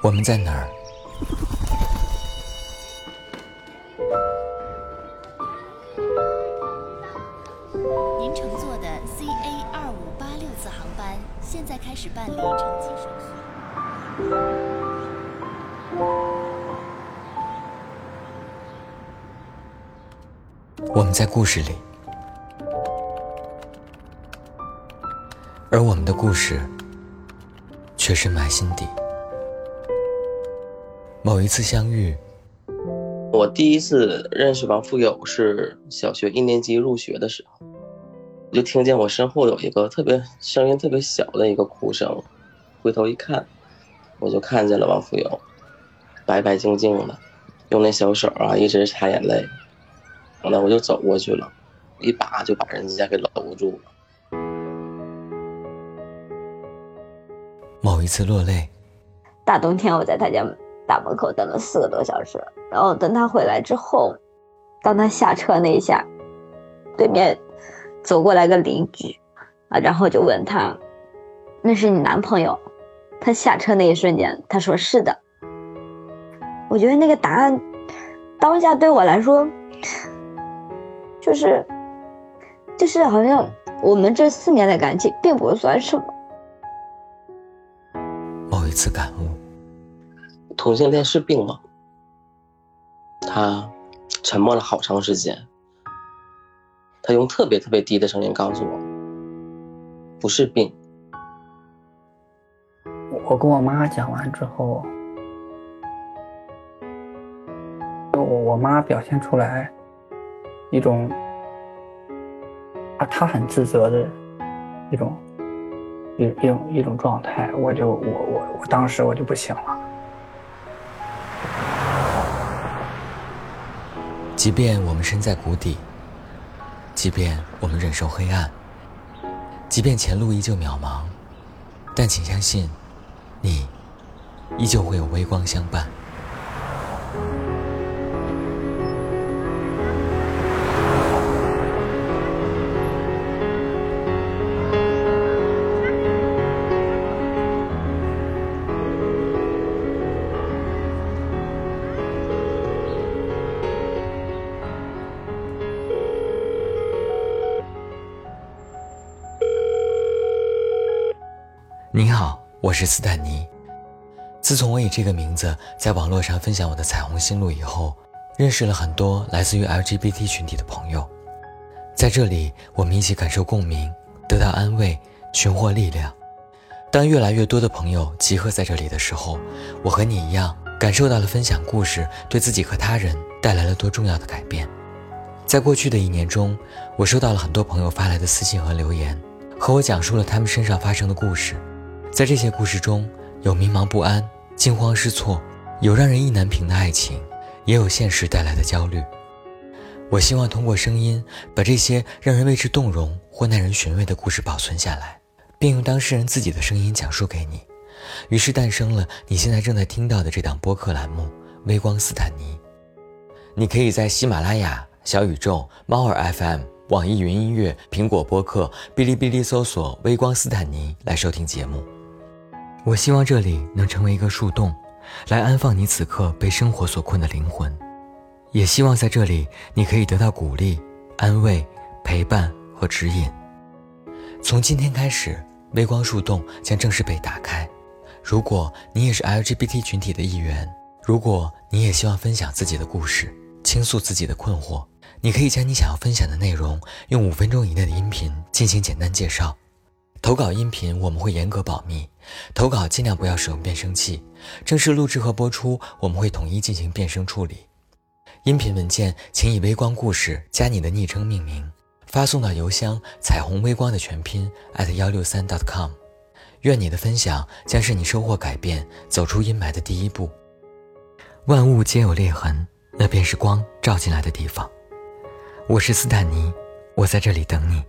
我们在哪儿？您乘坐的 CA2586 次航班现在开始办理乘机手续。我们在故事里，而我们的故事却深埋心底。某一次相遇，我第一次认识王富有是小学一年级入学的时候，我就听见我身后有一个声音特别小的一个哭声，回头一看，我就看见了王富有，白白净净的，用那小手啊一直擦眼泪。那我就走过去了，一把就把人家给搂住了。某一次落泪，大冬天我在他家大门口等了4个多小时，然后等他回来之后，当他下车那一下，对面走过来个邻居啊，然后就问他，那是你男朋友？他下车那一瞬间他说是的。我觉得那个答案当下对我来说就是好像我们这4年的感情并不算什么。某一次感悟，同性恋是病吗？他沉默了好长时间，他用特别特别低的声音告诉我，不是病。我跟我妈讲完之后，我妈表现出来一种她很自责的一种状态，我当时我就不行了。即便我们身在谷底，即便我们忍受黑暗，即便前路依旧渺茫，但请相信，你依旧会有微光相伴。您好，我是斯坦尼。自从我以这个名字在网络上分享我的彩虹心路以后，认识了很多来自于 LGBT 群体的朋友。在这里，我们一起感受共鸣，得到安慰，寻获力量。当越来越多的朋友集合在这里的时候，我和你一样感受到了分享故事对自己和他人带来了多重要的改变。在过去的1年中，我收到了很多朋友发来的私信和留言，和我讲述了他们身上发生的故事。在这些故事中，有迷茫不安、惊慌失措，有让人意难平的爱情，也有现实带来的焦虑。我希望通过声音，把这些让人为之动容或耐人寻味的故事保存下来，并用当事人自己的声音讲述给你。于是诞生了你现在正在听到的这档播客栏目《微光斯坦尼》。你可以在喜马拉雅、小宇宙、猫耳 FM、网易云音乐、苹果播客、哔哩哔哩搜索《微光斯坦尼》来收听节目。我希望这里能成为一个树洞，来安放你此刻被生活所困的灵魂，也希望在这里你可以得到鼓励、安慰、陪伴和指引。从今天开始，微光树洞将正式被打开。如果你也是 LGBT 群体的一员，如果你也希望分享自己的故事，倾诉自己的困惑，你可以将你想要分享的内容用5分钟以内的音频进行简单介绍。投稿音频我们会严格保密，投稿尽量不要使用变声器，正式录制和播出我们会统一进行变声处理。音频文件请以微光故事加你的昵称命名，发送到邮箱彩虹微光的全拼 @163.com。 愿你的分享将是你收获改变、走出阴霾的第一步。万物皆有裂痕，那便是光照进来的地方。我是斯坦尼，我在这里等你。